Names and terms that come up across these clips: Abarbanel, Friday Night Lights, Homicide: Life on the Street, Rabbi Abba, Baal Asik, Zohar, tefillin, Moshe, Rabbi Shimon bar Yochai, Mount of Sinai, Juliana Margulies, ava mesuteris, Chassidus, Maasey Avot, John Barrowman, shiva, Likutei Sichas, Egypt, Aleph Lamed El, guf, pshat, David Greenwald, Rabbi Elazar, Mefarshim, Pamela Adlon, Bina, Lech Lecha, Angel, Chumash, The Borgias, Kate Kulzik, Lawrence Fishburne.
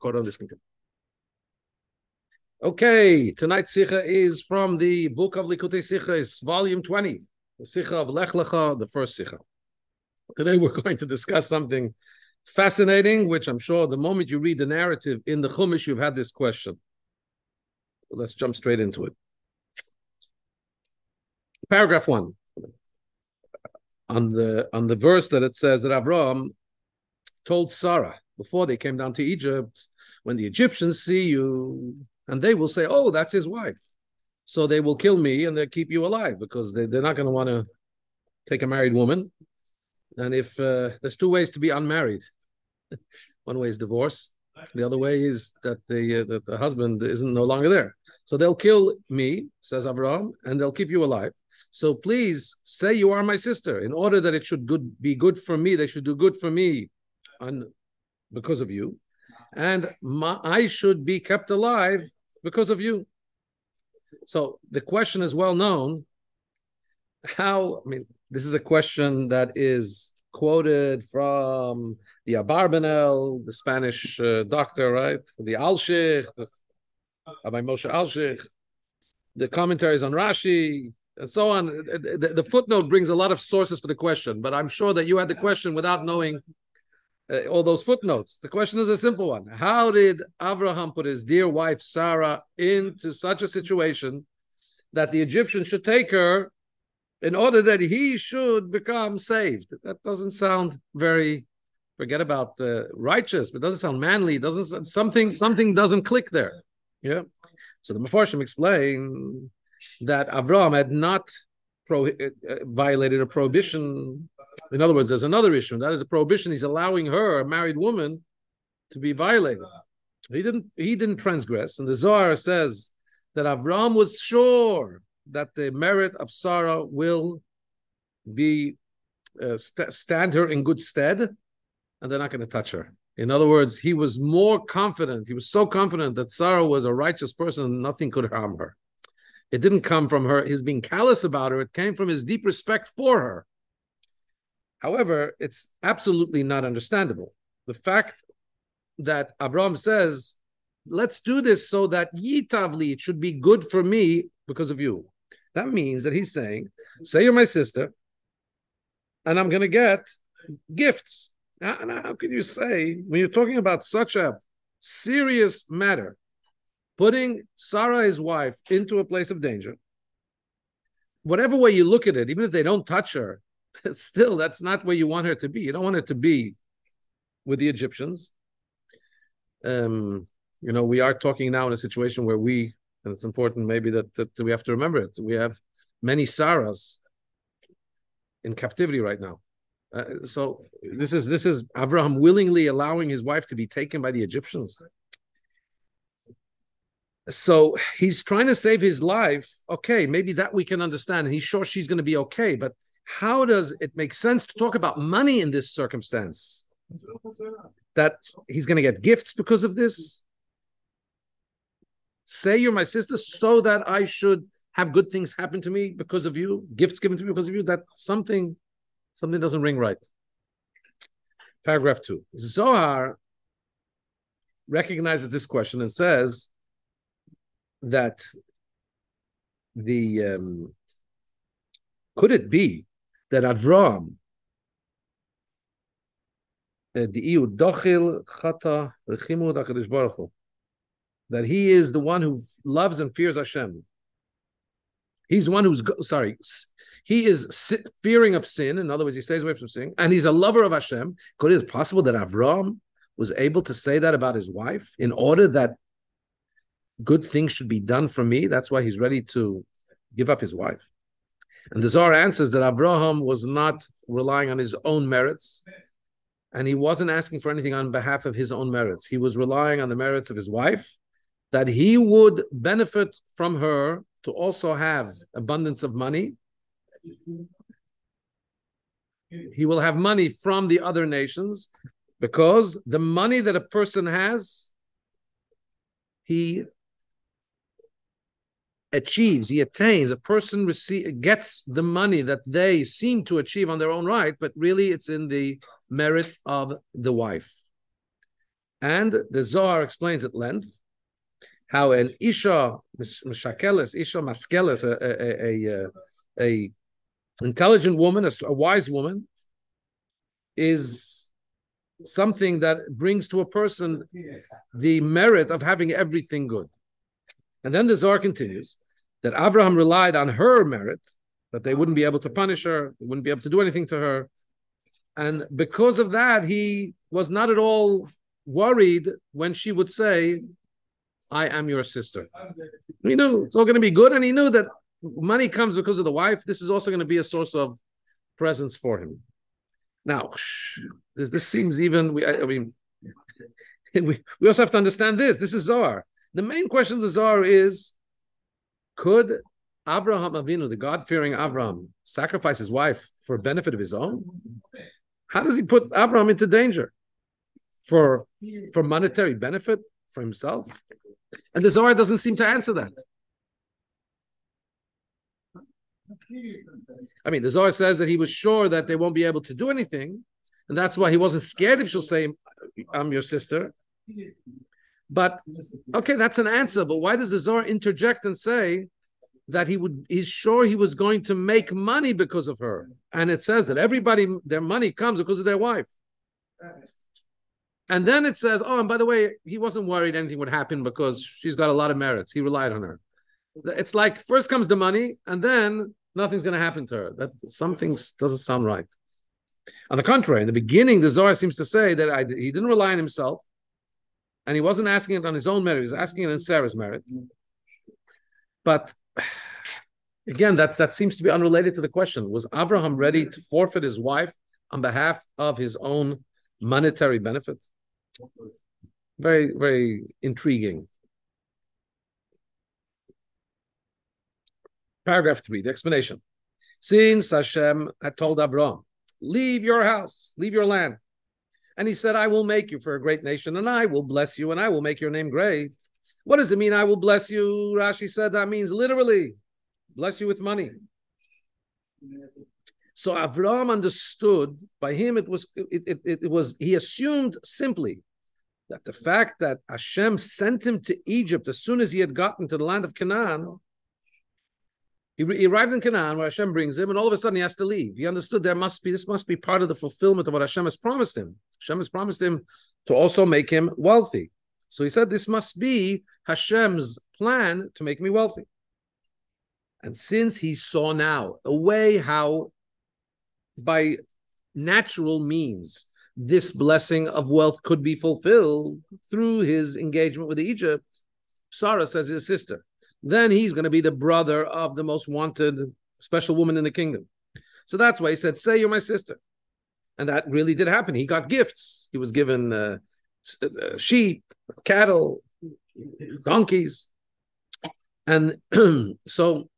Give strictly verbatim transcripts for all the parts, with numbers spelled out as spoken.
Cordon disconnected. Okay, tonight's Sikha is from the book of Likutei Sichas, volume twenty, the Sikha of Lech Lecha, the first Sikha. Today we're going to discuss something fascinating, which I'm sure the moment you read the narrative in the Chumash, you've had this question. Let's jump straight into it. Paragraph one, on the on the verse that it says that Avram told Sarah before they came down to Egypt, when the Egyptians see you, and they will say, oh, that's his wife. So they will kill me and they'll keep you alive because they, they're not going to want to take a married woman. And if uh, there's two ways to be unmarried. One way is divorce. The other way is that the, uh, that the husband isn't no longer there. So they'll kill me, says Avraham, and they'll keep you alive. So please say you are my sister in order that it should good, be good for me. They should do good for me on, because of you. And my, I should be kept alive because of you. So the question is well known. How, I mean, this is a question that is quoted from the Abarbanel, the Spanish uh, doctor, right? The Alshich, the Rabbi Moshe Alshich, the commentaries on Rashi, and so on. The, the footnote brings a lot of sources for the question, but I'm sure that you had the question without knowing uh, all those footnotes. The question is a simple one. How did Avraham put his dear wife Sarah into such a situation that the Egyptians should take her in order that he should become saved? That doesn't sound very, forget about uh, righteous, but doesn't sound manly. It doesn't something something doesn't click there. Yeah. So the Mefarshim explain that Avram had not pro- uh, violated a prohibition. In other words, there's another issue, and that is a prohibition. He's allowing her, a married woman, to be violated. He didn't. He didn't transgress. And the Zohar says that Avram was sure that the merit of Sarah will be uh, st- stand her in good stead, and they're not going to touch her. In other words, he was more confident. He was so confident that Sarah was a righteous person and nothing could harm her. It didn't come from her, his being callous about her. It came from his deep respect for her. However, it's absolutely not understandable. The fact that Avram says, let's do this so that yitavli, it should be good for me because of you. That means that he's saying, say you're my sister, and I'm going to get gifts. Now, now, how can you say, when you're talking about such a serious matter, putting Sarah, his wife, into a place of danger, whatever way you look at it, even if they don't touch her, still, that's not where you want her to be. You don't want her to be with the Egyptians. Um, you know, we are talking now in a situation where we, and it's important maybe that, that we have to remember it, we have many Sarahs in captivity right now. Uh, so this is this is Avraham willingly allowing his wife to be taken by the Egyptians. So he's trying to save his life. Okay, maybe that we can understand. And he's sure she's going to be okay. But how does it make sense to talk about money in this circumstance? That he's going to get gifts because of this? Say you're my sister so that I should have good things happen to me because of you, gifts given to me because of you. That something... Something doesn't ring right. Paragraph two. Zohar recognizes this question and says that the um, could it be that Avram that he is the one who loves and fears Hashem. He's the one who's, sorry, he is fearing of sin. In other words, he stays away from sin. And he's a lover of Hashem. Could it be possible that Avram was able to say that about his wife in order that good things should be done for me? That's why he's ready to give up his wife. And the Zohar answers that Avraham was not relying on his own merits. And he wasn't asking for anything on behalf of his own merits. He was relying on the merits of his wife, that he would benefit from her to also have abundance of money. He will have money from the other nations because the money that a person has, he achieves, he attains. A person receive, gets the money that they seem to achieve on their own right, but really it's in the merit of the wife. And the Zohar explains at length how an isha mashakelis, isha maskelis, a a, a, a, a intelligent woman, a, a wise woman, is something that brings to a person the merit of having everything good. And then the Zohar continues that Avraham relied on her merit, that they wouldn't be able to punish her, they wouldn't be able to do anything to her. And because of that, he was not at all worried when she would say, I am your sister. He knew it's all going to be good, and he knew that money comes because of the wife. This is also going to be a source of presence for him. Now, this, this seems even, we, I, I mean, we, we also have to understand this. This is Zohar. The main question of the Zohar is, could Avraham Avinu, the God-fearing Avraham, sacrifice his wife for a benefit of his own? How does he put Avraham into danger? For, for monetary benefit for himself? And the Zohar doesn't seem to answer that. I mean, the Zohar says that he was sure that they won't be able to do anything, and that's why he wasn't scared if she'll say, I'm your sister. But, okay, that's an answer, but why does the Zohar interject and say that he would? He's sure he was going to make money because of her? And it says that everybody, their money comes because of their wife. And then it says, oh, and by the way, he wasn't worried anything would happen because she's got a lot of merits. He relied on her. It's like first comes the money, and then nothing's going to happen to her. That something doesn't sound right. On the contrary, in the beginning, the Zohar seems to say that I, he didn't rely on himself, and he wasn't asking it on his own merit. He was asking it on Sarah's merit. But again, that, that seems to be unrelated to the question. Was Avraham ready to forfeit his wife on behalf of his own monetary benefit? Very, very intriguing. Paragraph three, the explanation. Since Hashem had told Avraham, leave your house, leave your land. And he said, I will make you for a great nation, and I will bless you, and I will make your name great. What does it mean, I will bless you? Rashi said that means literally, bless you with money. So Avraham understood, by him it was, it, it, it was, he assumed simply that the fact that Hashem sent him to Egypt as soon as he had gotten to the land of Canaan, he, he arrived in Canaan where Hashem brings him, and all of a sudden he has to leave. He understood there must be, this must be part of the fulfillment of what Hashem has promised him. Hashem has promised him to also make him wealthy. So he said, this must be Hashem's plan to make me wealthy. And since he saw now a way how by natural means, this blessing of wealth could be fulfilled through his engagement with Egypt, Sarah says his sister. Then he's going to be the brother of the most wanted special woman in the kingdom. So that's why he said, say you're my sister. And that really did happen. He got gifts. He was given uh, sheep, cattle, donkeys. And so...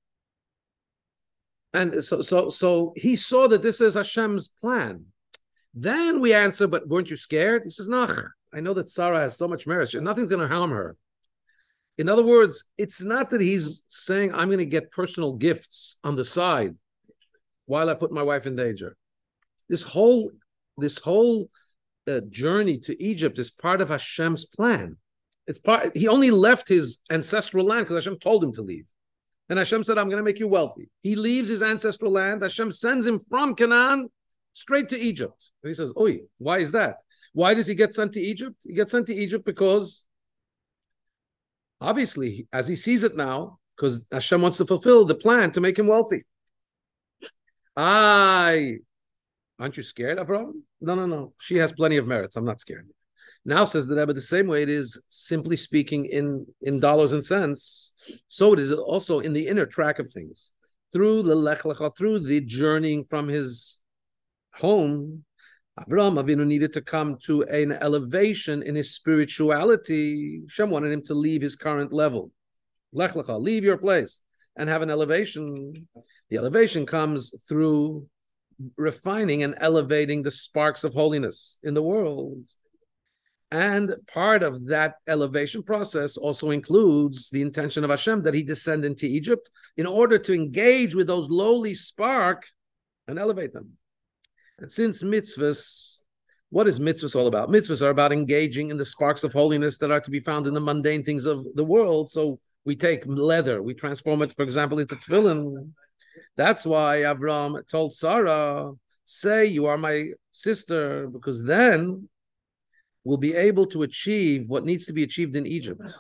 And so, so, so he saw that this is Hashem's plan. Then we answer, but weren't you scared? He says, no, I know that Sarah has so much merit, nothing's going to harm her. In other words, it's not that he's saying, I'm going to get personal gifts on the side while I put my wife in danger. This whole, this whole uh, journey to Egypt is part of Hashem's plan. It's part. He only left his ancestral land because Hashem told him to leave. And Hashem said, I'm going to make you wealthy. He leaves his ancestral land. Hashem sends him from Canaan straight to Egypt. And he says, oi, why is that? Why does he get sent to Egypt? He gets sent to Egypt because, obviously, as he sees it now, because Hashem wants to fulfill the plan to make him wealthy. I, aren't you scared, Avraham? No, no, no. She has plenty of merits. I'm not scared. Now, says the Rebbe, the same way it is, simply speaking in, in dollars and cents, so it is also in the inner track of things. Through the Lech Lecha, through the journeying from his home, Avraham Avinu needed to come to an elevation in his spirituality. Hashem wanted him to leave his current level. Lech Lecha, leave your place and have an elevation. The elevation comes through refining and elevating the sparks of holiness in the world. And part of that elevation process also includes the intention of Hashem that he descend into Egypt in order to engage with those lowly spark and elevate them. And since mitzvahs What is mitzvahs all about? Mitzvahs are about engaging in the sparks of holiness that are to be found in the mundane things of the world. So we take leather, we transform it, for example, into tefillin. That's why Avram told Sarah, say you are my sister, because then we'll be able to achieve what needs to be achieved in Egypt.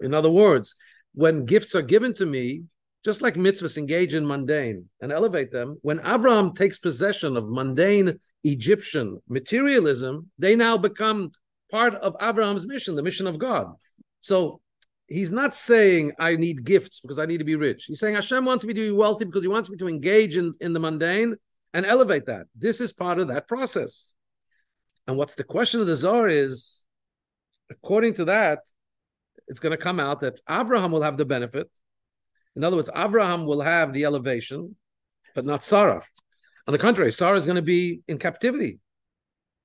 In other words, when gifts are given to me, just like mitzvahs engage in mundane and elevate them, when Abraham takes possession of mundane Egyptian materialism, they now become part of Abraham's mission, the mission of God. So he's not saying I need gifts because I need to be rich. He's saying Hashem wants me to be wealthy because he wants me to engage in, in the mundane and elevate that. This is part of that process. And what's the question of the Zohar is, according to that, it's going to come out that Abraham will have the benefit. In other words, Abraham will have the elevation, but not Sarah. On the contrary, Sarah is going to be in captivity,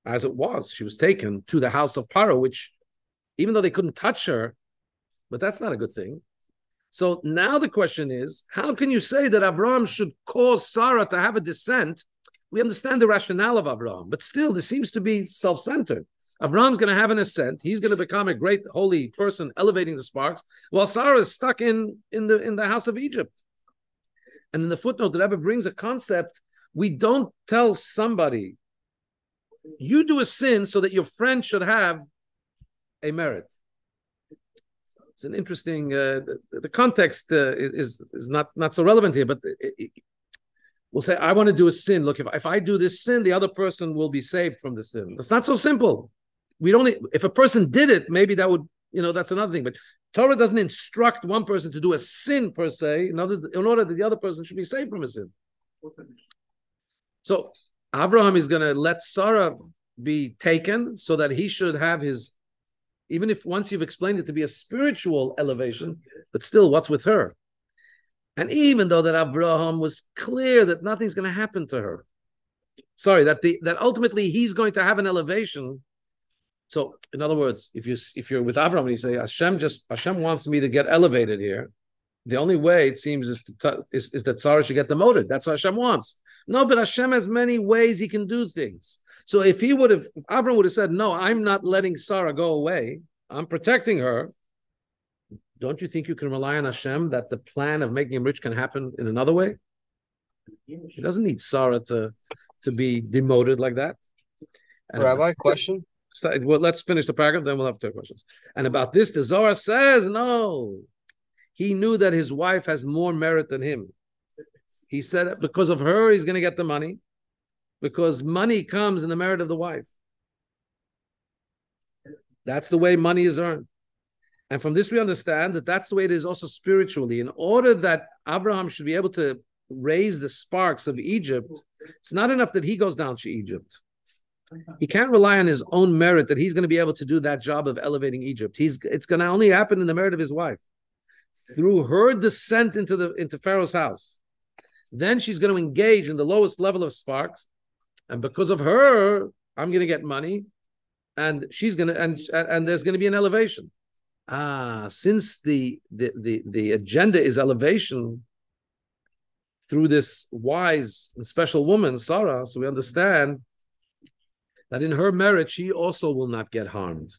as it was. She was taken to the house of Paro, which, even though they couldn't touch her, but that's not a good thing. So now the question is, how can you say that Abraham should cause Sarah to have a descent? We understand the rationale of Abraham, but still, this seems to be self-centered. Avram's going to have an ascent. He's going to become a great holy person, elevating the sparks, while Sarah is stuck in, in, the, in the house of Egypt. And in the footnote, the Rebbe brings a concept. We don't tell somebody, you do a sin so that your friend should have a merit. It's an interesting, uh, the, the context uh, is, is not, not so relevant here, but it, it, we'll say, I want to do a sin. Look, if, if I do this sin, the other person will be saved from the sin. It's not so simple. We don't, if a person did it, maybe that would, you know, that's another thing. But Torah doesn't instruct one person to do a sin per se in order, in order that the other person should be saved from a sin. So Abraham is going to let Sarah be taken so that he should have his, even if once you've explained it to be a spiritual elevation, but still what's with her? And even though that Abraham was clear that nothing's going to happen to her, sorry, that the that ultimately he's going to have an elevation. So, in other words, if you if you're with Abraham and you say Hashem just Hashem wants me to get elevated here, the only way it seems is to, is, is that Sarah should get demoted. That's what Hashem wants. No, but Hashem has many ways he can do things. So if he would have, if Abraham would have said, "No, I'm not letting Sarah go away. I'm protecting her." Don't you think you can rely on Hashem that the plan of making him rich can happen in another way? He doesn't need Sarah to to be demoted like that. And Rabbi, question. So, well, let's finish the paragraph, then we'll have two questions. And about this, the Zohar says, no. He knew that his wife has more merit than him. He said, because of her, he's going to get the money, because money comes in the merit of the wife. That's the way money is earned. And from this, we understand that that's the way it is also spiritually. In order that Abraham should be able to raise the sparks of Egypt, it's not enough that he goes down to Egypt. He can't rely on his own merit that he's going to be able to do that job of elevating Egypt. He's it's going to only happen in the merit of his wife, through her descent into the into Pharaoh's house. Then she's going to engage in the lowest level of sparks, and because of her, I'm going to get money, and she's going to and and there's going to be an elevation. Ah, since the the the, the agenda is elevation through this wise and special woman Sarah, so we understand that in her merit, she also will not get harmed.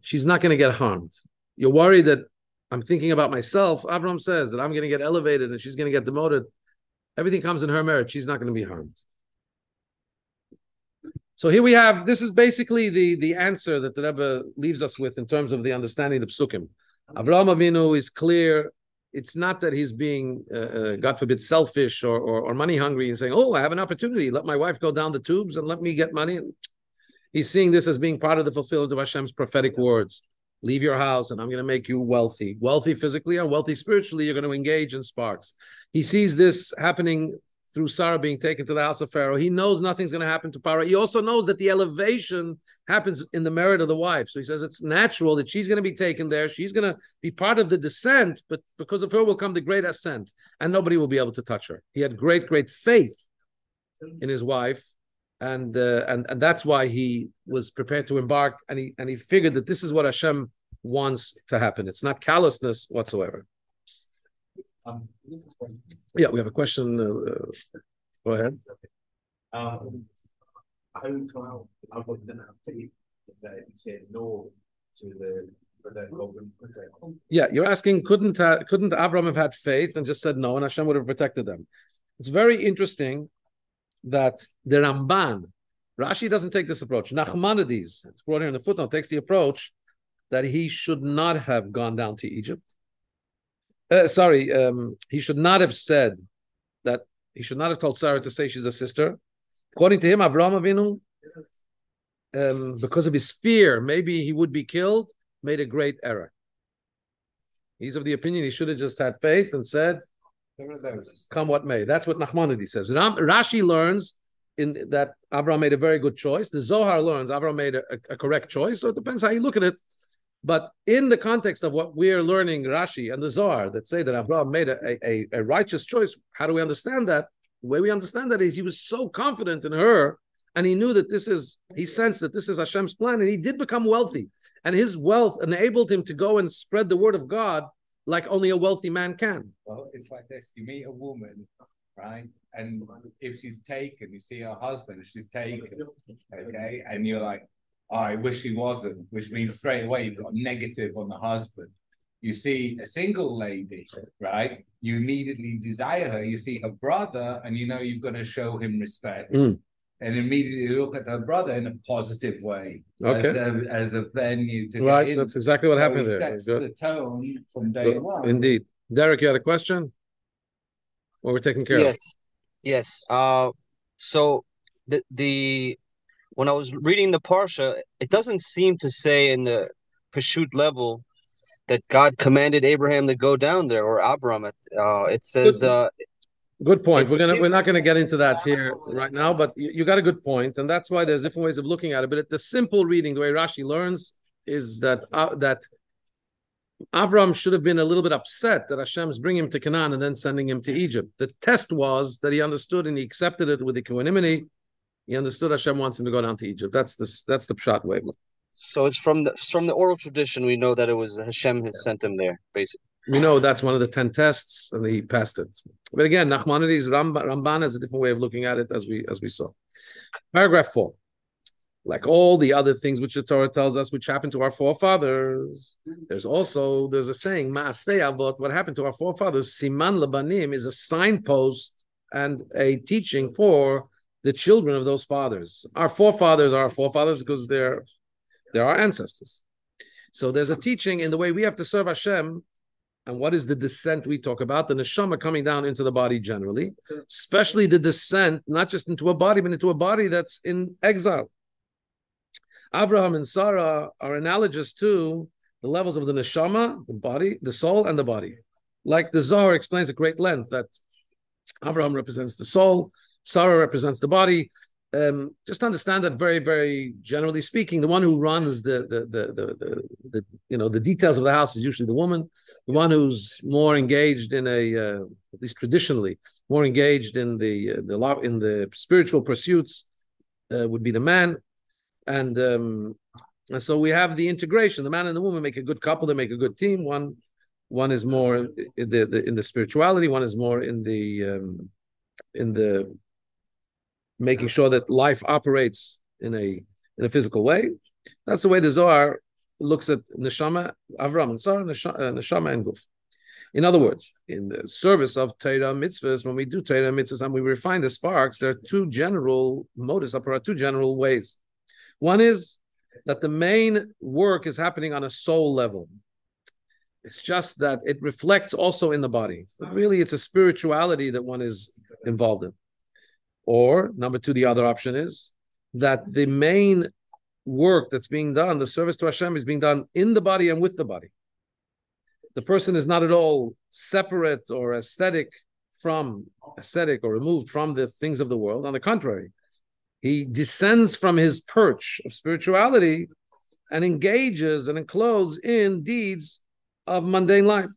She's not going to get harmed. You're worried that I'm thinking about myself. Abraham says that I'm going to get elevated and she's going to get demoted. Everything comes in her merit. She's not going to be harmed. So here we have, this is basically the, the answer that the Rebbe leaves us with in terms of the understanding of the Psukim. Avraham Avinu is clear. It's not that he's being, uh, uh, God forbid, selfish or, or, or money hungry and saying, oh, I have an opportunity. Let my wife go down the tubes and let me get money. He's seeing this as being part of the fulfillment of Hashem's prophetic words. Leave your house and I'm going to make you wealthy. Wealthy physically and wealthy spiritually, you're going to engage in sparks. He sees this happening through Sarah being taken to the house of Pharaoh. He knows nothing's going to happen to Pharaoh. He also knows that the elevation happens in the merit of the wife. So he says it's natural that she's going to be taken there. She's going to be part of the descent, but because of her will come the great ascent, and nobody will be able to touch her. He had great, great faith in his wife, and uh, and and that's why he was prepared to embark, and he and he figured that this is what Hashem wants to happen. It's not callousness whatsoever. Um, yeah, we have a question. Uh, go ahead. Um, I would come out. I wouldn't have to eat that if you said no to the. Yeah, you're asking, couldn't uh, couldn't Avram have had faith and just said no, and Hashem would have protected them? It's very interesting that the Ramban, Rashi doesn't take this approach. Nachmanides, it's brought here in the footnote, takes the approach that he should not have gone down to Egypt. Uh, sorry, um, he should not have said that, he should not have told Sarah to say she's a sister. According to him, Avram Avinu, um, because of his fear, maybe he would be killed, made a great error. He's of the opinion he should have just had faith and said, come what may. That's what Nachmanides says. Ram, Rashi learns in that Avram made a very good choice. The Zohar learns Avram made a, a, a correct choice, so it depends how you look at it. But in the context of what we're learning, Rashi and the Zohar that say that Avram made a, a, a righteous choice, how do we understand that? The way we understand that is he was so confident in her, and he knew that this is, he sensed that this is Hashem's plan, and he did become wealthy. And his wealth enabled him to go and spread the word of God like only a wealthy man can. Well, it's like this. You meet a woman, right? And if she's taken, you see her husband, she's taken, okay? And you're like, oh, I wish he wasn't, which means straight away you've got negative on the husband. You see a single lady, right? You immediately desire her. You see her brother, and you know you've got to show him respect. Mm. And immediately look at her brother in a positive way, okay, as a, as a venue to right. Get in. That's exactly what so happened there. That's the tone from day Good. one. Indeed, Derek, you had a question. What we're taking care yes. of? Yes, yes. Uh, so the the when I was reading the Parsha, it doesn't seem to say in the Peshut level that God commanded Abraham to go down there or Abram. Uh, it says. Uh, Good point. We're gonna we're not gonna get into that here right now, but you, you got a good point, and that's why there's different ways of looking at it. But the simple reading, the way Rashi learns, is that uh, that Avram should have been a little bit upset that Hashem's bringing him to Canaan and then sending him to Egypt. The test was that he understood and he accepted it with equanimity. He understood Hashem wants him to go down to Egypt. That's the that's the pshat way. So it's from the from the oral tradition we know that it was Hashem who sent him there, basically. We know that's one of the ten tests, and he passed it. But again, Nachmanides, Ramban, Ramban has a different way of looking at it, as we as we saw. Paragraph four. Like all the other things which the Torah tells us, which happened to our forefathers, there's also, there's a saying, Maasey Avot, what happened to our forefathers, Siman Labanim, is a signpost and a teaching for the children of those fathers. Our forefathers are our forefathers because they're, they're our ancestors. So there's a teaching in the way we have to serve Hashem. And what is the descent we talk about? The neshama coming down into the body generally, especially the descent, not just into a body, but into a body that's in exile. Avraham and Sarah are analogous to the levels of the neshama, the body, the soul, and the body. Like the Zohar explains at great length that Avraham represents the soul, Sarah represents the body. Um, just understand that very, very generally speaking, the one who runs the the, the the the the you know the details of the house is usually the woman. The one who's more engaged in a uh, at least traditionally more engaged in the uh, the love in the spiritual pursuits uh, would be the man, and um, and so we have the integration. The man and the woman make a good couple. They make a good team. One one is more in the, the in the spirituality. One is more in the um, in the making sure that life operates in a in a physical way. That's the way the Zohar looks at neshama, Avram and Sarah, neshama and guf. In other words, in the service of Torah mitzvahs, when we do Torah mitzvahs and we refine the sparks, there are two general modus operandi, two general ways. One is that the main work is happening on a soul level. It's just that it reflects also in the body. But really, it's a spirituality that one is involved in. Or, number two, the other option is that the main work that's being done, the service to Hashem, is being done in the body and with the body. The person is not at all separate or aesthetic from, ascetic or removed from the things of the world. On the contrary, he descends from his perch of spirituality and engages and encloses in deeds of mundane life.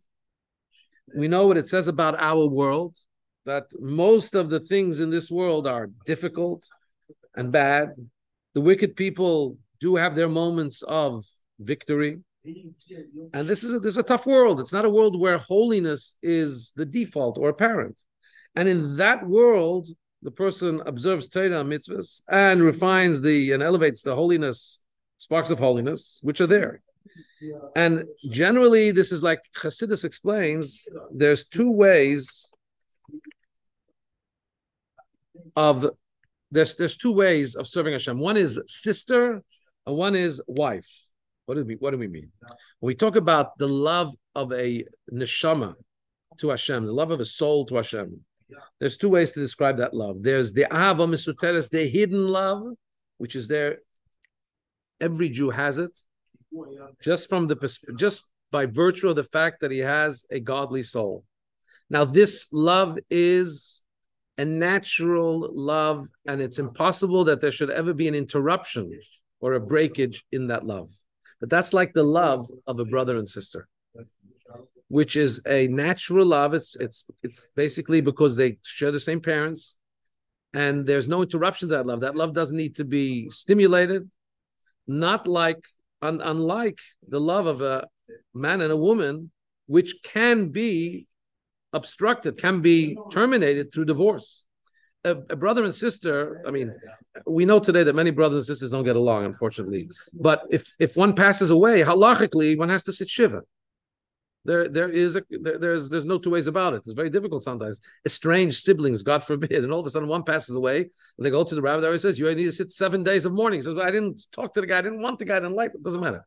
We know what it says about our world, that most of the things in this world are difficult and bad. The wicked people do have their moments of victory. And this is, a, this is a tough world. It's not a world where holiness is the default or apparent. And in that world, the person observes Torah mitzvahs and refines the and elevates the holiness, sparks of holiness, which are there. And generally, this is like Chassidus explains, there's two ways of, there's, there's two ways of serving Hashem. One is sister and one is wife. What do we, what do we mean? When we talk about the love of a neshama to Hashem, the love of a soul to Hashem, there's two ways to describe that love. There's the ava mesuteris, the hidden love, which is there. Every Jew has it, just from the just by virtue of the fact that he has a godly soul. Now, this love is a natural love, and it's impossible that there should ever be an interruption or a breakage in that love. But that's like the love of a brother and sister, which is a natural love. It's it's it's basically because they share the same parents, and there's no interruption to that love. That love doesn't need to be stimulated, not like un, unlike the love of a man and a woman, which can be obstructed, can be terminated through divorce. A, a brother and sister, I mean, we know today that many brothers and sisters don't get along, unfortunately. But if if one passes away, halachically, one has to sit shiva. There, there is a, there, there's, there's no two ways about it. It's very difficult sometimes. Estranged siblings, God forbid, and all of a sudden one passes away, and they go to the rabbi. The rabbi says, "You need to sit seven days of mourning." He says, "I didn't talk to the guy. I didn't want the guy. I didn't like it." Doesn't matter.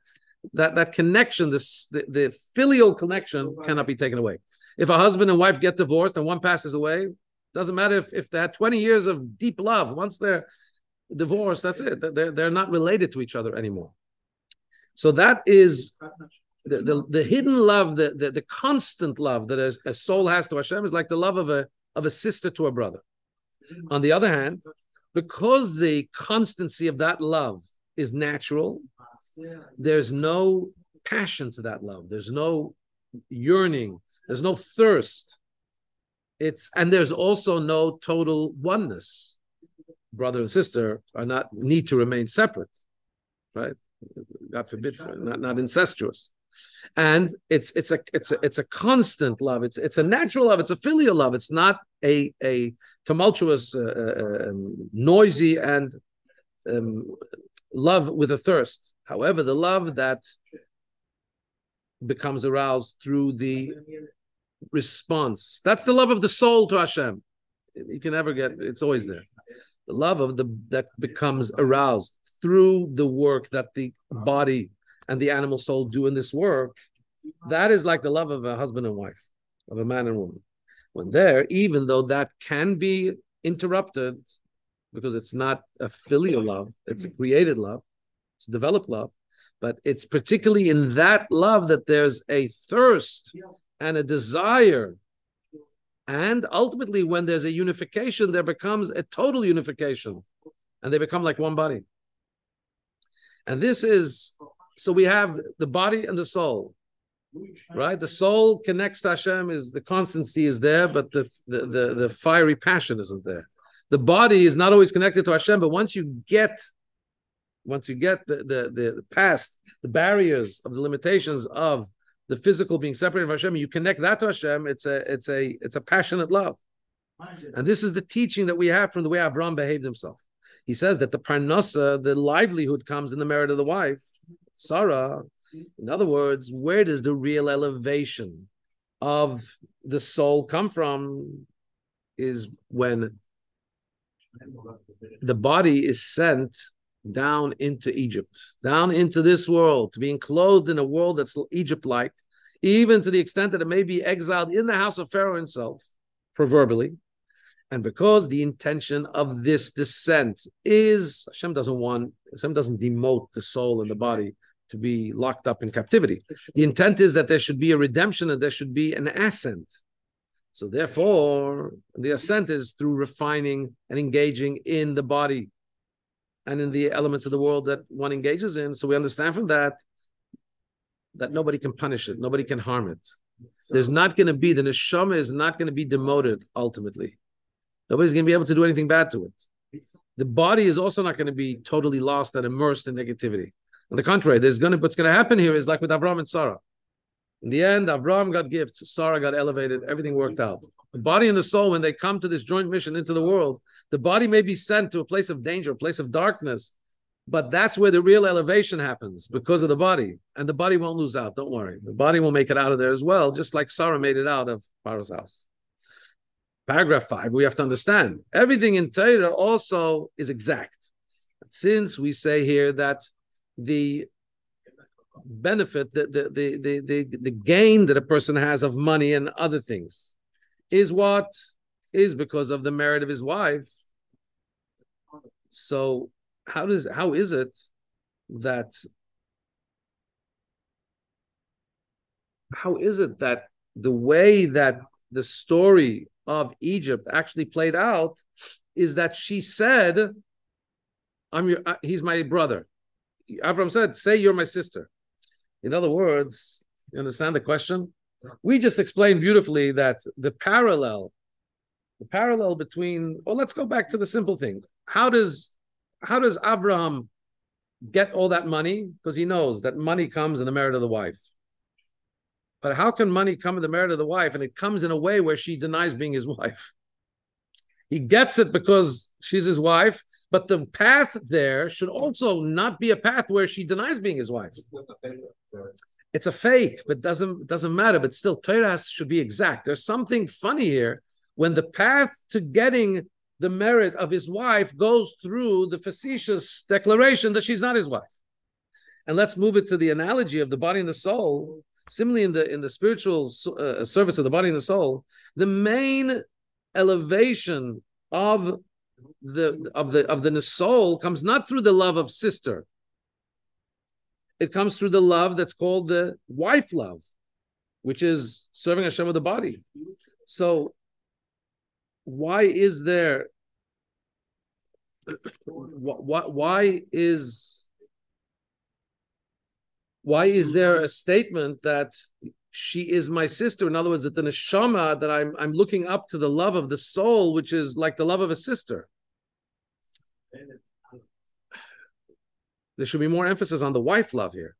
That that connection, this the, the filial connection, cannot be taken away. If a husband and wife get divorced and one passes away, doesn't matter if if they had twenty years of deep love. Once they're divorced, that's it. They're they're not related to each other anymore. So that is. The, the the hidden love, the, the, the constant love that a, a soul has to Hashem is like the love of a of a sister to a brother. On the other hand, because the constancy of that love is natural, there's no passion to that love. There's no yearning. There's no thirst. It's and there's also no total oneness. Brother and sister are not need to remain separate, right? God forbid, not not incestuous. And it's it's a it's a it's a constant love. It's it's a natural love. It's a filial love. It's not a a tumultuous, uh, uh, noisy, and um, love with a thirst. However, the love that becomes aroused through the response—that's the love of the soul to Hashem. You can never get; it's always there. The love of the that becomes aroused through the work that the body and the animal soul do in this work, that is like the love of a husband and wife, of a man and woman. When there, even though that can be interrupted, because it's not a filial love, it's a created love, it's a developed love, but it's particularly in that love that there's a thirst and a desire. And ultimately, when there's a unification, there becomes a total unification, and they become like one body. And this is... So we have the body and the soul, right? The soul connects to Hashem, is the constancy is there, but the, the, the, the fiery passion isn't there. The body is not always connected to Hashem, but once you get, once you get the, the, the past, the barriers of the limitations of the physical being separated from Hashem, you connect that to Hashem, it's a, it's a, it's a passionate love. And this is the teaching that we have from the way Avram behaved himself. He says that the parnasa, the livelihood, comes in the merit of the wife, Sarah. In other words, where does the real elevation of the soul come from? Is when the body is sent down into Egypt, down into this world, to being clothed in a world that's Egypt-like, even to the extent that it may be exiled in the house of Pharaoh himself, proverbially. And because the intention of this descent is, Hashem doesn't want, Hashem doesn't demote the soul and the body to be locked up in captivity. The intent is that there should be a redemption and there should be an ascent. So therefore, the ascent is through refining and engaging in the body and in the elements of the world that one engages in. So we understand from that, that nobody can punish it. Nobody can harm it. There's not going to be, the neshama is not going to be demoted ultimately. Nobody's going to be able to do anything bad to it. The body is also not going to be totally lost and immersed in negativity. On the contrary, there's going to what's going to happen here is like with Avram and Sarah. In the end, Avram got gifts, Sarah got elevated, everything worked out. The body and the soul, when they come to this joint mission into the world, the body may be sent to a place of danger, a place of darkness, but that's where the real elevation happens because of the body. And the body won't lose out, don't worry. The body will make it out of there as well, just like Sarah made it out of Paro's house. Paragraph five, we have to understand, everything in Torah also is exact. Since we say here that the benefit, the, the, the, the, the, the gain that a person has of money and other things is what is because of the merit of his wife. So how does how is it that, how is it that the way that the story of Egypt actually played out is that she said, I'm your, he's my brother. Avram said, say you're my sister. In other words, you understand the question? We just explained beautifully that the parallel, the parallel between, well, let's go back to the simple thing. How does, how does Avraham get all that money? Because he knows that money comes in the merit of the wife. But how can money come in the merit of the wife? And it comes in a way where she denies being his wife. He gets it because she's his wife, but the path there should also not be a path where she denies being his wife. It's a fake, but doesn't, doesn't matter. But still, Torah should be exact. There's something funny here when the path to getting the merit of his wife goes through the facetious declaration that she's not his wife. And let's move it to the analogy of the body and the soul. Similarly, in the in the spiritual uh, service of the body and the soul, the main elevation of the of the of the soul comes not through the love of sister. It comes through the love that's called the wife love, which is serving Hashem with the body. So, why is there? Why why is Why is there a statement that she is my sister? In other words, that the neshama, that I'm I'm looking up to the love of the soul, which is like the love of a sister. There should be more emphasis on the wife love here.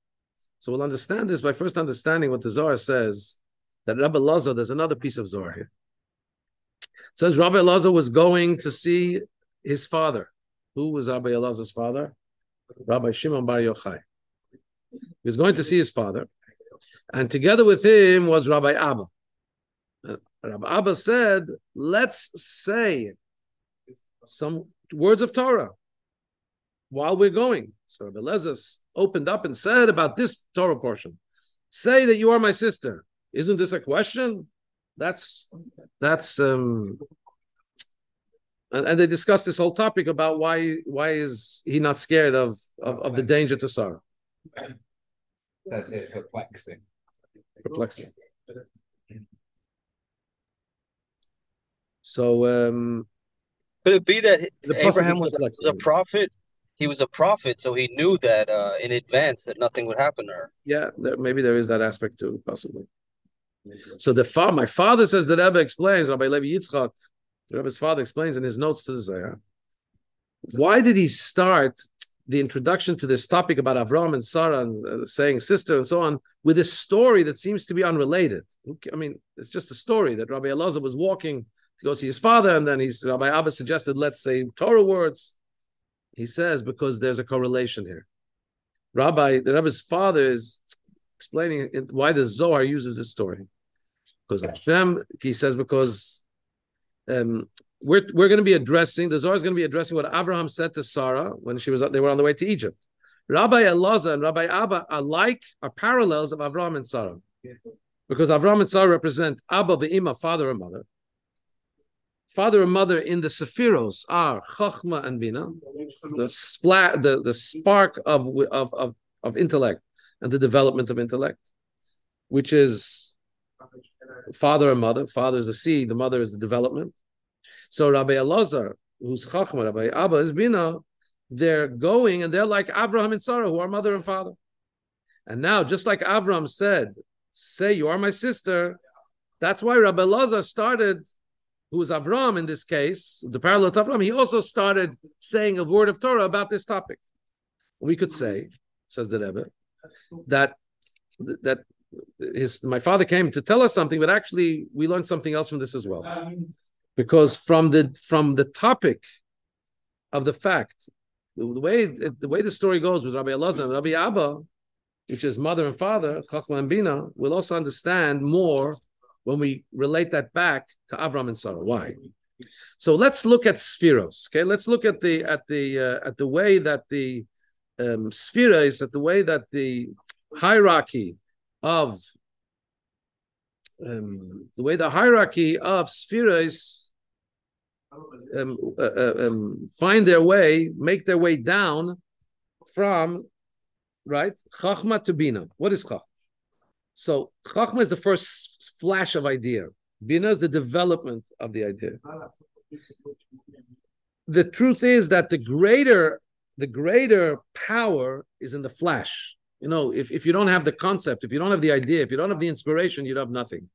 So we'll understand this by first understanding what the Zohar says, that Rabbi Elazar, there's another piece of Zohar here. It says Rabbi Elazar was going to see his father. Who was Rabbi Elazar's father? Rabbi Shimon bar Yochai. He was going to see his father, and together with him was Rabbi Abba. And Rabbi Abba said, let's say some words of Torah while we're going. So Rabbi Elazar opened up and said about this Torah portion, say that you are my sister. Isn't this a question? That's, that's, um, and, and they discussed this whole topic about why, why is he not scared of, of, of the danger to Sarah. That's it, perplexing. Perplexing. So, um, could it be that Abraham was, was a prophet? He was a prophet, so he knew that uh, in advance that nothing would happen to her. Yeah, there, maybe there is that aspect too, possibly. So the fa- my father says that Rebbe explains, Rabbi Levi Yitzchak, Rebbe's father explains in his notes to the Zohar. Why did he start the introduction to this topic about Avram and Sarah and uh, saying sister and so on with a story that seems to be unrelated? I mean, it's just a story that Rabbi Elazar was walking to go see his father, and then he's, Rabbi Abba suggested, let's say Torah words. He says, because there's a correlation here. Rabbi, the Rabbi's father is explaining why the Zohar uses this story. Because Hashem, he says, because um, We're, we're going to be addressing, the Zohar is going to be addressing what Avraham said to Sarah when she was they were on the way to Egypt. Rabbi Elazar and Rabbi Abba are like, are parallels of Avraham and Sarah. Because Avraham and Sarah represent Abba ve'Ima, father and mother. Father and mother in the Sephiroth are Chochma and Bina, the, spla- the, the spark of, of, of, of intellect and the development of intellect, which is father and mother. Father is the seed, the mother is the development. So Rabbi Elazar, who's Chochma, Rabbi Abba is Bina, they're going and they're like Avraham and Sarah, who are mother and father. And now, just like Avraham said, say you are my sister, that's why Rabbi Elazar started, who is Avraham in this case, the parallel to Avraham, he also started saying a word of Torah about this topic. We could say, says the Rebbe, that, that his, my father came to tell us something, but actually we learned something else from this as well. Because from the from the topic of the fact, the way the way the story goes with Rabbi Elazar and Rabbi Abba, which is mother and father, Chochma and Bina, we'll also understand more when we relate that back to Avram and Sarah. Why? So let's look at Sephiroth. Okay, let's look at the at the uh, at the way that the um, Sephira is, at the way that the hierarchy of um, the way the hierarchy of Sephiroth um, uh, uh, um, find their way, make their way down from right Chochma to Bina. What is Chochma? So Chochma is the first flash of idea. Bina is the development of the idea. The truth is that the greater, the greater power is in the flash. You know, if, if you don't have the concept, if you don't have the idea, if you don't have the inspiration, you don't have nothing.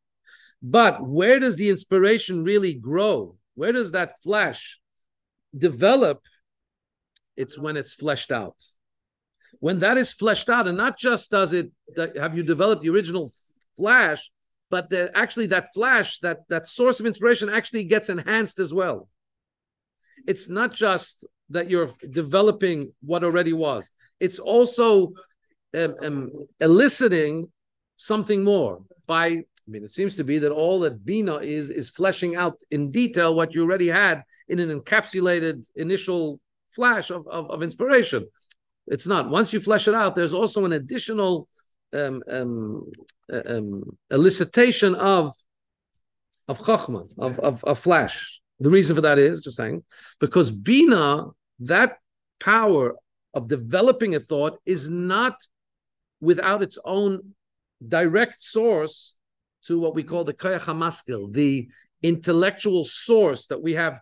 But where does the inspiration really grow? Where does that flash develop? It's when it's fleshed out. When that is fleshed out, and not just does it, have you developed the original flash, but the, actually that flash, that, that source of inspiration actually gets enhanced as well. It's not just that you're developing what already was. It's also um, um, eliciting something more by, I mean, it seems to be that all that Bina is, is fleshing out in detail what you already had in an encapsulated initial flash of, of, of inspiration. It's not. Once you flesh it out, there's also an additional Um, um, um, elicitation of of Chochma, of, of of flash. The reason for that is, just saying, because Bina, that power of developing a thought, is not without its own direct source to what we call the Kaya hamaskil, the intellectual source that we have,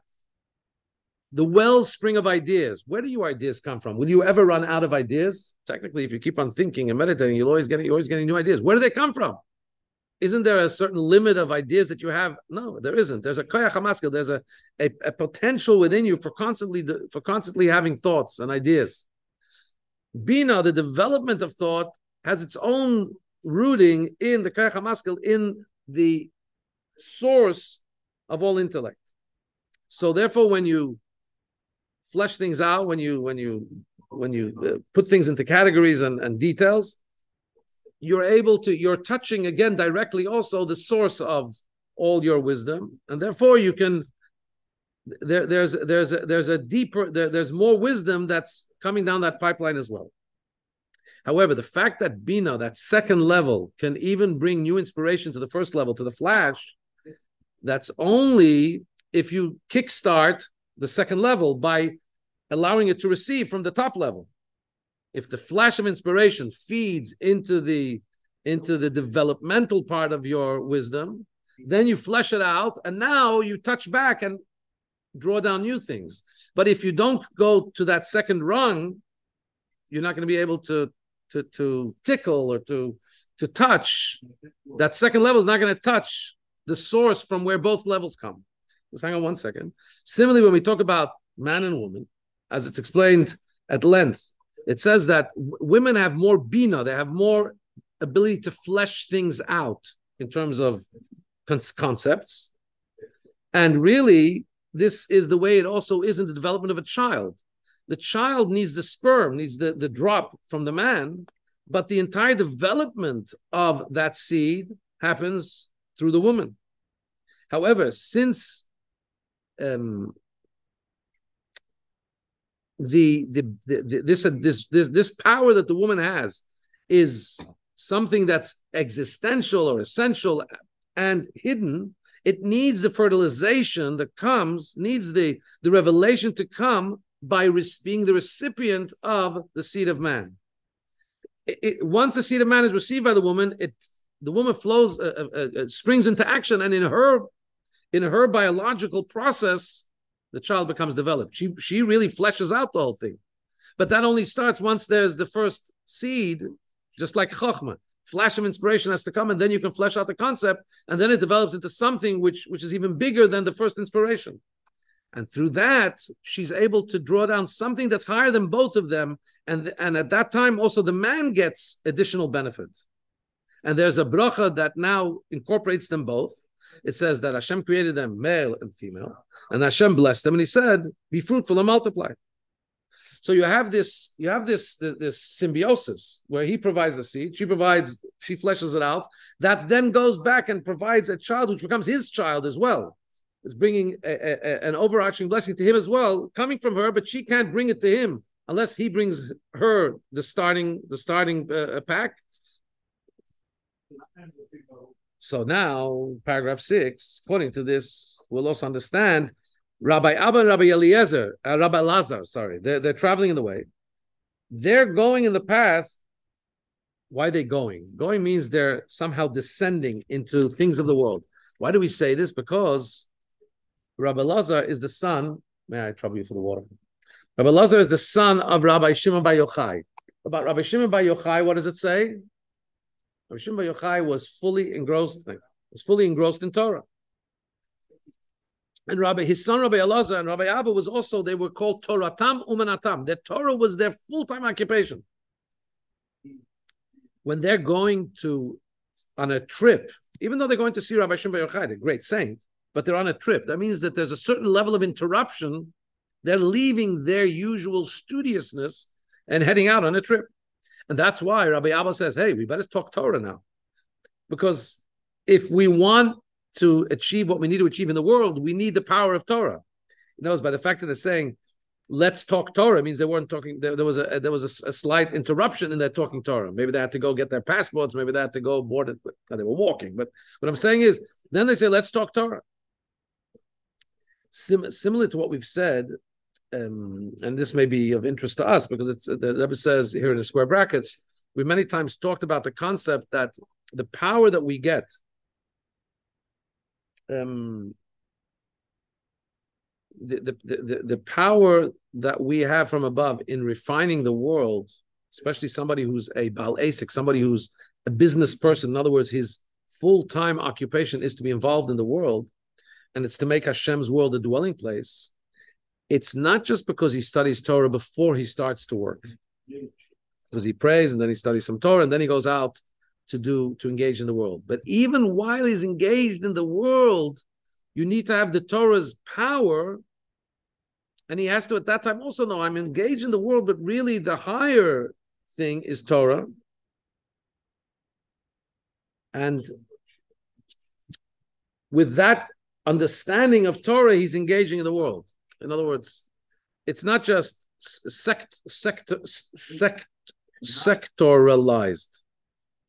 the wellspring of ideas. Where do your ideas come from? Will you ever run out of ideas? Technically, if you keep on thinking and meditating, you'll always get, you're always getting new ideas. Where do they come from? Isn't there a certain limit of ideas that you have? No, there isn't. There's a Kaya hamaskil. There's a, a, a potential within you for constantly for constantly having thoughts and ideas. Bina, the development of thought, has its own rooting in the Kaya hamaskil, in the source of all intellect. So therefore, when you flesh things out, when you when you when you uh, put things into categories and, and details, you're able to, you're touching again directly also the source of all your wisdom, and therefore you can there there's there's a, there's a deeper there, there's more wisdom that's coming down that pipeline as well. However, the fact that Bina, that second level, can even bring new inspiration to the first level, to the flash, that's only if you kickstart the second level by allowing it to receive from the top level. If the flash of inspiration feeds into the into the developmental part of your wisdom, then you flesh it out, and now you touch back and draw down new things. But if you don't go to that second rung, you're not going to be able to to to tickle or to to touch. That second level is not going to touch the source from where both levels come. Just hang on one second. Similarly, when we talk about man and woman, as it's explained at length, it says that w- women have more Bina, they have more ability to flesh things out in terms of cons- concepts. And really, this is the way it also is in the development of a child. The child needs the sperm, needs the, the drop from the man, but the entire development of that seed happens through the woman. However, since Um, the, the, the this, uh, this this this power that the woman has is something that's existential or essential and hidden. It needs the fertilization that comes, needs the, the revelation to come by re- being the recipient of the seed of man. It, it, once the seed of man is received by the woman, it the woman flows, uh, uh, uh, springs into action, and in her. In her biological process, the child becomes developed. She she really fleshes out the whole thing. But that only starts once there's the first seed, just like Chochma. Flash of inspiration has to come, and then you can flesh out the concept, and then it develops into something which, which is even bigger than the first inspiration. And through that, she's able to draw down something that's higher than both of them, and, and at that time, also the man gets additional benefit. And there's a bracha that now incorporates them both. It says that Hashem created them male and female, and Hashem blessed them, and he said, be fruitful and multiply. So you have this, you have this, this, this symbiosis where he provides the seed, she provides, she fleshes it out, that then goes back and provides a child which becomes his child as well. It's bringing a, a, a, an overarching blessing to him as well, coming from her, but she can't bring it to him unless he brings her the starting, the starting uh, pack. So now, paragraph six, according to this, we'll also understand Rabbi Abba and Rabbi Eliezer, uh, Rabbi Lazar, sorry, they're, they're traveling in the way. They're going in the path. Why are they going? Going means they're somehow descending into things of the world. Why do we say this? Because Rabbi Lazar is the son, may I trouble you for the water? Rabbi Lazar is the son of Rabbi Shimon bar Yochai. About Rabbi Shimon bar Yochai, what does it say? Rabbi Shimon bar Yochai was fully engrossed, was fully engrossed in Torah. And Rabbi, his son Rabbi Elazar and Rabbi Abba was also, they were called Toratam Umanatam. Their Torah was their full-time occupation. When they're going to, on a trip, even though they're going to see Rabbi Shimon bar Yochai, the great saint, but they're on a trip. That means that there's a certain level of interruption. They're leaving their usual studiousness and heading out on a trip. And that's why Rabbi Abba says, hey, we better talk Torah now. Because if we want to achieve what we need to achieve in the world, we need the power of Torah. You know, by the fact that they're saying, let's talk Torah, means they weren't talking, there, there was, a, there was a, a slight interruption in their talking Torah. Maybe they had to go get their passports, maybe they had to go board it, they were walking. But what I'm saying is, then they say, let's talk Torah. Sim- similar to what we've said, um, and this may be of interest to us, because it's, the Rebbe says here in the square brackets, we many times talked about the concept that the power that we get Um, the, the the the power that we have from above in refining the world, especially somebody who's a Baal Asik, somebody who's a business person. In other words, his full-time occupation is to be involved in the world, and it's to make Hashem's world a dwelling place. It's not just because he studies Torah before he starts to work, because he prays and then he studies some Torah and then he goes out to do, to engage in the world. But even while he's engaged in the world, you need to have the Torah's power, and he has to at that time also know, I'm engaged in the world, but really the higher thing is Torah. And with that understanding of Torah, he's engaging in the world. In other words, it's not just sect, sect, sect, sectoralized.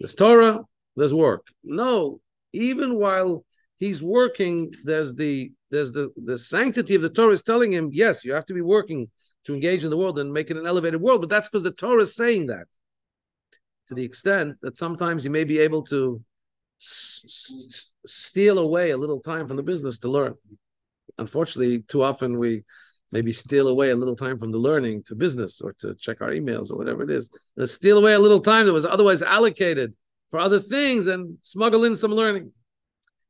There's Torah, there's work. No, even while he's working, there's the there's the, the sanctity of the Torah is telling him, yes, you have to be working to engage in the world and make it an elevated world, but that's because the Torah is saying that. To the extent that sometimes you may be able to s- s- steal away a little time from the business to learn. Unfortunately, too often we maybe steal away a little time from the learning to business or to check our emails or whatever it is. And steal away a little time that was otherwise allocated for other things and smuggle in some learning.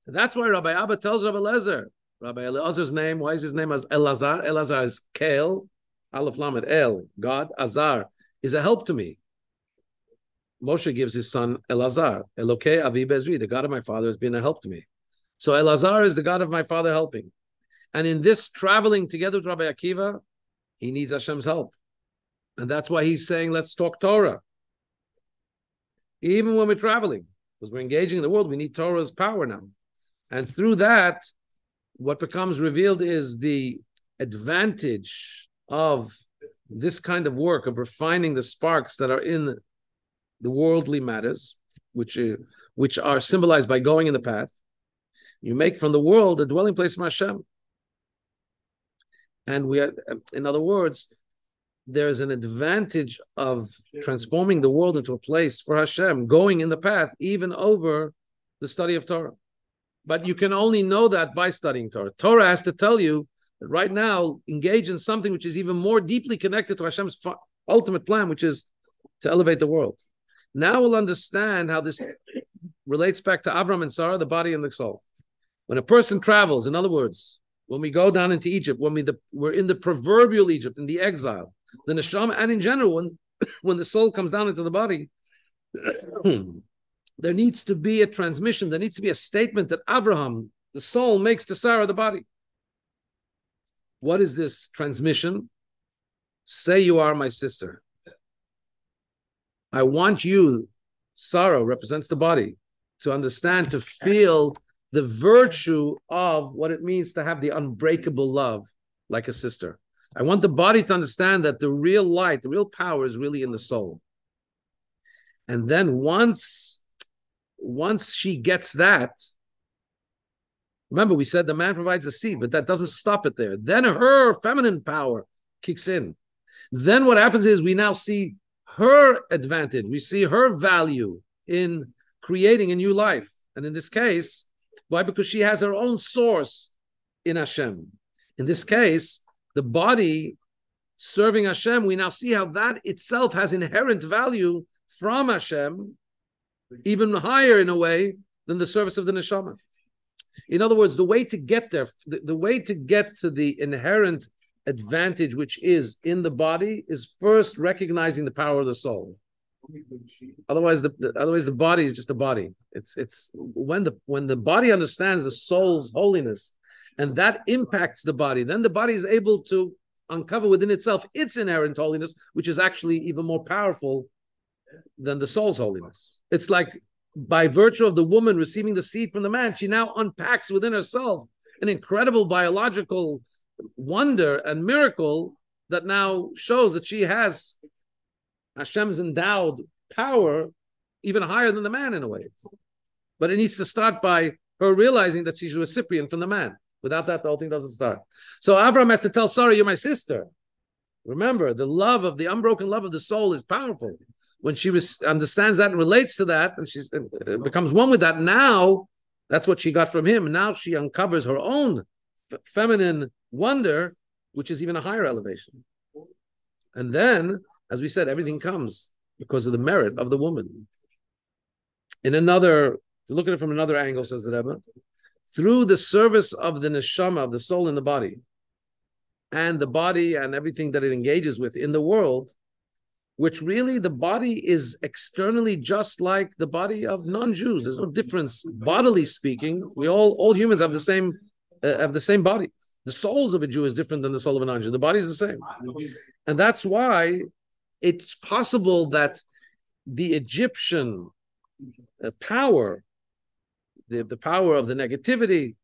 And that's why Rabbi Abba tells Rabbi Elazar, Rabbi Elazar's name, why is his name as Elazar? Elazar is Kel, Aleph Lamed El, God, Azar, is a help to me. Moshe gives his son Elazar, Elokei Avi Bezri, the God of my father has been a help to me. So Elazar is the God of my father helping. And in this traveling together with Rabbi Akiva, he needs Hashem's help. And that's why he's saying, let's talk Torah. Even when we're traveling, because we're engaging in the world, we need Torah's power now. And through that, what becomes revealed is the advantage of this kind of work, of refining the sparks that are in the worldly matters, which are, which are symbolized by going in the path. You make from the world a dwelling place from Hashem. And we are, in other words, there is an advantage of transforming the world into a place for Hashem, going in the path, even over the study of Torah. But you can only know that by studying Torah. Torah has to tell you that right now, engage in something which is even more deeply connected to Hashem's ultimate plan, which is to elevate the world. Now we'll understand how this relates back to Avram and Sarah, the body and the soul. When a person travels, in other words, when we go down into Egypt, when we the, we're in the proverbial Egypt, in the exile, the neshama, and in general, when, when the soul comes down into the body, there needs to be a transmission, there needs to be a statement that Avraham, the soul, makes to Sarah, the body. What is this transmission? Say you are my sister. I want you, Sarah represents the body, to understand, to feel the virtue of what it means to have the unbreakable love like a sister. I want the body to understand that the real light, the real power is really in the soul. And then once, once she gets that, remember we said the man provides a seed, but that doesn't stop it there. Then her feminine power kicks in. Then what happens is we now see her advantage. We see her value in creating a new life. And in this case, why? Because she has her own source in Hashem. In this case, the body serving Hashem, we now see how that itself has inherent value from Hashem, even higher in a way than the service of the neshama. In other words, the way to get there, the, the way to get to the inherent advantage which is in the body is first recognizing the power of the soul. Otherwise, the, the otherwise the body is just a body. It's it's when the when the body understands the soul's holiness, and that impacts the body, then the body is able to uncover within itself its inherent holiness, which is actually even more powerful than the soul's holiness. It's like by virtue of the woman receiving the seed from the man, she now unpacks within herself an incredible biological wonder and miracle that now shows that she has Hashem's endowed power even higher than the man in a way. But it needs to start by her realizing that she's a recipient from the man. Without that, the whole thing doesn't start. So Avraham has to tell Sarah, you're my sister. Remember, the love of the unbroken love of the soul is powerful. When she res- understands that and relates to that, and she uh, becomes one with that, now that's what she got from him. Now she uncovers her own f- feminine wonder, which is even a higher elevation. And then, as we said, everything comes because of the merit of the woman. In another, to look at it from another angle, says the Rebbe, through the service of the neshama, of the soul in the body, and the body and everything that it engages with in the world, which really the body is externally just like the body of non-Jews. There's no difference, bodily speaking. We all, all humans have the same, uh, have the same body. The souls of a Jew is different than the soul of a non-Jew. The body is the same. And that's why it's possible that the Egyptian uh, power, the, the power of the negativity,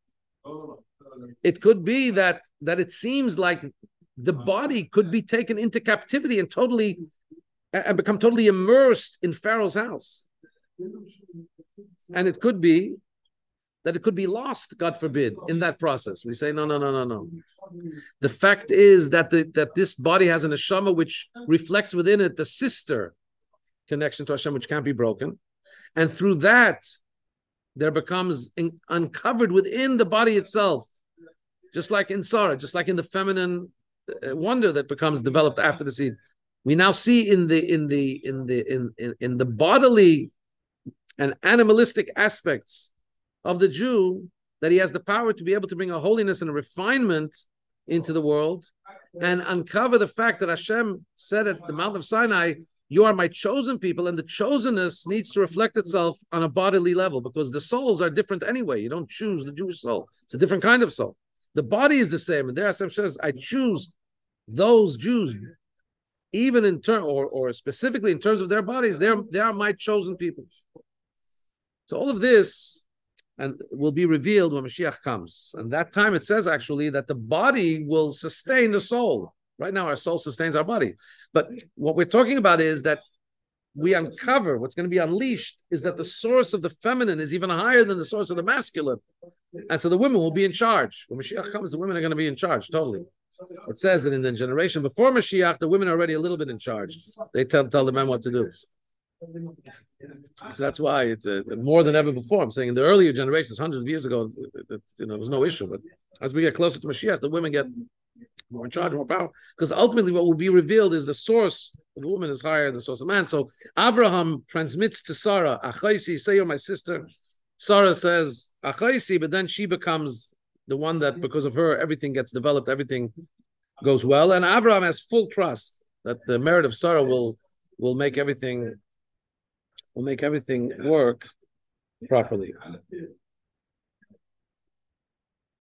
it could be that, that it seems like the body could be taken into captivity and totally and become totally immersed in Pharaoh's house. And it could be that it could be lost, God forbid, in that process. We say, no, no, no, no, no. The fact is that, the, that this body has a neshama which reflects within it the sister connection to Hashem, which can't be broken. And through that, there becomes in, uncovered within the body itself, just like in Sarah, just like in the feminine wonder that becomes developed after the seed. We now see in the in the in the in, in, in the bodily and animalistic aspects of the Jew that he has the power to be able to bring a holiness and a refinement into the world and uncover the fact that Hashem said at the Mount of Sinai, you are my chosen people, and the chosenness needs to reflect itself on a bodily level because the souls are different anyway. You don't choose the Jewish soul. It's a different kind of soul. The body is the same, and there Hashem says, I choose those Jews, even in term, or, or specifically in terms of their bodies, they're, they are my chosen people. So all of this and will be revealed when Mashiach comes. And that time it says actually that the body will sustain the soul. Right now our soul sustains our body. But what we're talking about is that we uncover what's going to be unleashed is that the source of the feminine is even higher than the source of the masculine. And so the women will be in charge. When Mashiach comes, the women are going to be in charge, totally. It says that in the generation before Mashiach, the women are already a little bit in charge. They tell, tell the men what to do. So that's why it's uh, more than ever before. I'm saying in the earlier generations, hundreds of years ago, it, it, you know, there was no issue. But as we get closer to Mashiach, the women get more in charge, more power. Because ultimately what will be revealed is the source of the woman is higher than the source of man. So Avraham transmits to Sarah, Achaisi, say you're my sister. Sarah says, Achaisi, but then she becomes the one that because of her, everything gets developed, everything goes well. And Avraham has full trust that the merit of Sarah will, will make everything will make everything work properly.